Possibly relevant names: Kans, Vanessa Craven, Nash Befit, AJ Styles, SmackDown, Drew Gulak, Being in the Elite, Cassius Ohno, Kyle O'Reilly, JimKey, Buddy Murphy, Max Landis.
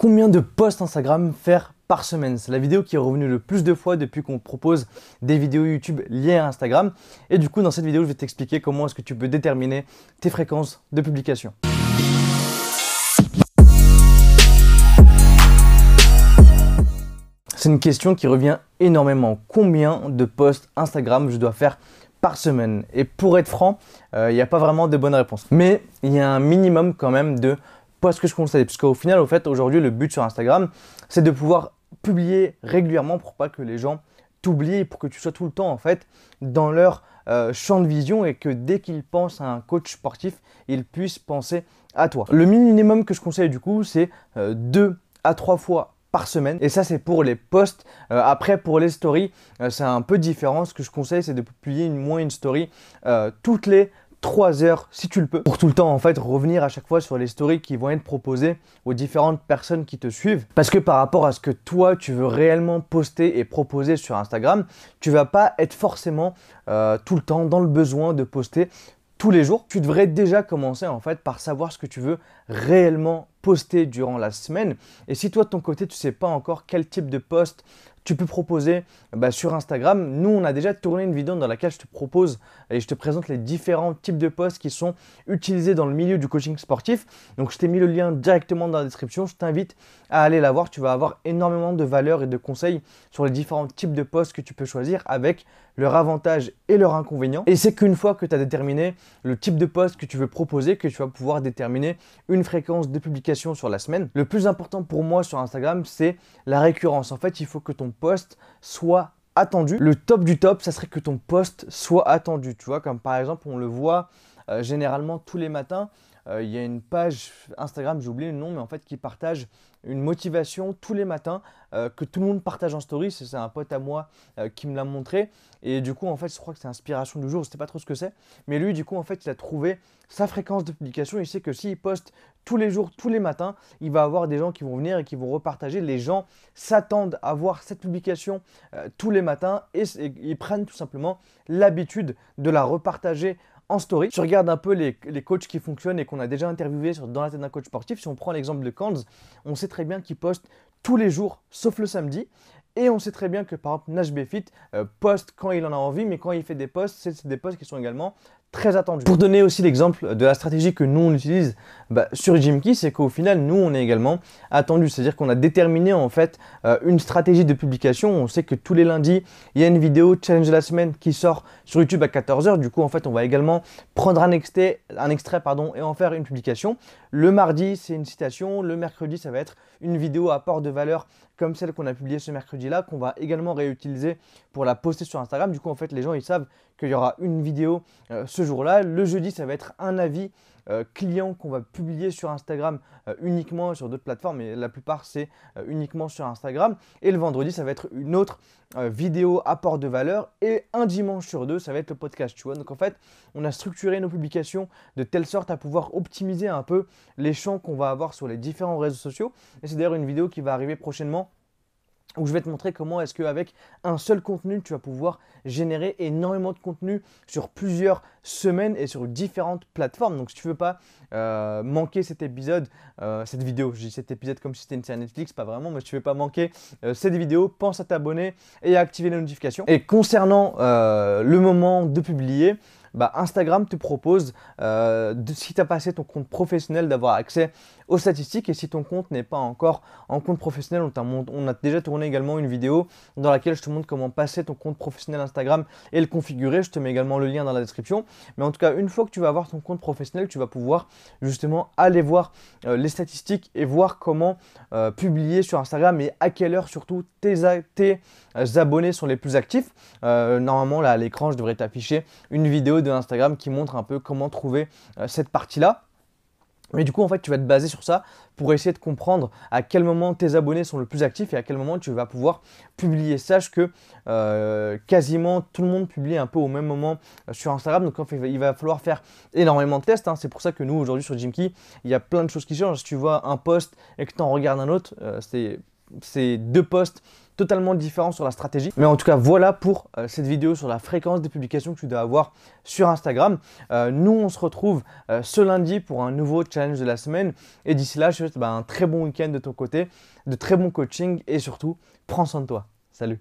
Combien de posts Instagram faire par semaine? C'est la vidéo qui est revenue le plus de fois depuis qu'on propose des vidéos YouTube liées à Instagram. Et du coup, dans cette vidéo, je vais t'expliquer comment est-ce que tu peux déterminer tes fréquences de publication. C'est une question qui revient énormément. Combien de posts Instagram je dois faire par semaine? Et pour être franc, il n'y a pas vraiment de bonne réponse. Mais il y a un minimum quand même de posts que je conseille. Parce qu'au final, au fait, aujourd'hui, le but sur Instagram, c'est de pouvoir publier régulièrement pour pas que les gens t'oublient, pour que tu sois tout le temps en fait dans leur champ de vision et que dès qu'ils pensent à un coach sportif, ils puissent penser à toi. Le minimum que je conseille du coup, c'est 2 à 3 fois par semaine, et ça c'est pour les posts. Après, pour les stories, c'est un peu différent. Ce que je conseille, c'est de publier une story toutes les 3 heures si tu le peux, pour tout le temps en fait revenir à chaque fois sur les stories qui vont être proposées aux différentes personnes qui te suivent, parce que par rapport à ce que toi tu veux réellement poster et proposer sur Instagram, tu vas pas être forcément tout le temps dans le besoin de poster tous les jours. Tu devrais déjà commencer en fait par savoir ce que tu veux réellement poster durant la semaine. Et si toi de ton côté tu sais pas encore quel type de post tu peux proposer sur Instagram, nous on a déjà tourné une vidéo dans laquelle je te propose et je te présente les différents types de posts qui sont utilisés dans le milieu du coaching sportif. Donc je t'ai mis le lien directement dans la description, je t'invite à aller la voir. Tu vas avoir énormément de valeurs et de conseils sur les différents types de posts que tu peux choisir, avec leurs avantages et leurs inconvénients. Et c'est qu'une fois que tu as déterminé le type de post que tu veux proposer que tu vas pouvoir déterminer une fréquence de publication sur la semaine. Le plus important pour moi sur Instagram, c'est la récurrence. En fait, il faut que ton post soit attendu. Le top du top, ça serait que ton post soit attendu. Tu vois, comme par exemple, on le voit généralement tous les matins. Il y a une page Instagram, j'ai oublié le nom, mais en fait qui partage une motivation tous les matins que tout le monde partage en story. C'est un pote à moi qui me l'a montré, et du coup en fait je crois que c'est inspiration du jour, je sais pas trop ce que c'est, mais lui du coup en fait il a trouvé sa fréquence de publication. Il sait que s'il poste tous les jours, tous les matins, il va avoir des gens qui vont venir et qui vont repartager. Les gens s'attendent à voir cette publication tous les matins et ils prennent tout simplement l'habitude de la repartager en story. Je regarde un peu les coachs qui fonctionnent et qu'on a déjà interviewé dans la tête d'un coach sportif. Si on prend l'exemple de Kans, on sait très bien qu'il poste tous les jours sauf le samedi. Et on sait très bien que par exemple Nash Befit poste quand il en a envie, mais quand il fait des posts, c'est des posts qui sont également très attendus. Pour donner aussi l'exemple de la stratégie que nous on utilise sur JimKey, c'est qu'au final nous on est également attendu. C'est-à-dire qu'on a déterminé en fait une stratégie de publication. On sait que tous les lundis il y a une vidéo challenge de la semaine qui sort sur YouTube à 14 h. Du coup en fait on va également prendre un extrait, et en faire une publication. Le mardi c'est une citation, le mercredi ça va être une vidéo à apport de valeur comme celle qu'on a publiée ce mercredi là, qu'on va également réutiliser pour la poster sur Instagram. Du coup en fait les gens ils savent qu'il y aura une vidéo ce jour là. Le jeudi ça va être un avis client qu'on va publier sur Instagram uniquement, sur d'autres plateformes mais la plupart c'est uniquement sur Instagram. Et le vendredi ça va être une autre vidéo apport de valeur, et un dimanche sur deux ça va être le podcast, tu vois. Donc en fait on a structuré nos publications de telle sorte à pouvoir optimiser un peu les champs qu'on va avoir sur les différents réseaux sociaux. Et c'est d'ailleurs une vidéo qui va arriver prochainement où je vais te montrer comment est-ce qu'avec un seul contenu, tu vas pouvoir générer énormément de contenu sur plusieurs semaines et sur différentes plateformes. Donc si tu veux pas manquer cet épisode, cette vidéo, je dis cet épisode comme si c'était une série Netflix, pas vraiment, mais si tu veux pas manquer cette vidéo, pense à t'abonner et à activer les notifications. Et concernant le moment de publier, Instagram te propose, si tu as passé ton compte professionnel, d'avoir accès aux statistiques. Et si ton compte n'est pas encore en compte professionnel, on a déjà tourné également une vidéo dans laquelle je te montre comment passer ton compte professionnel Instagram et le configurer. Je te mets également le lien dans la description. Mais en tout cas, une fois que tu vas avoir ton compte professionnel, tu vas pouvoir justement aller voir les statistiques et voir comment publier sur Instagram et à quelle heure surtout tes abonnés sont les plus actifs. Normalement, là à l'écran, je devrais t'afficher une vidéo de Instagram qui montre un peu comment trouver cette partie là. Mais du coup en fait tu vas te baser sur ça pour essayer de comprendre à quel moment tes abonnés sont le plus actifs et à quel moment tu vas pouvoir publier. Sache que quasiment tout le monde publie un peu au même moment sur Instagram, donc en fait, il va falloir faire énormément de tests, hein. C'est pour ça que nous aujourd'hui sur JimKey il y a plein de choses qui changent. Si tu vois un post et que tu en regardes un autre, c'est c'est deux posts totalement différents sur la stratégie. Mais en tout cas, voilà pour cette vidéo sur la fréquence des publications que tu dois avoir sur Instagram. Nous, on se retrouve ce lundi pour un nouveau challenge de la semaine. Et d'ici là, je te souhaite un très bon week-end de ton côté, de très bons coachings et surtout, prends soin de toi. Salut!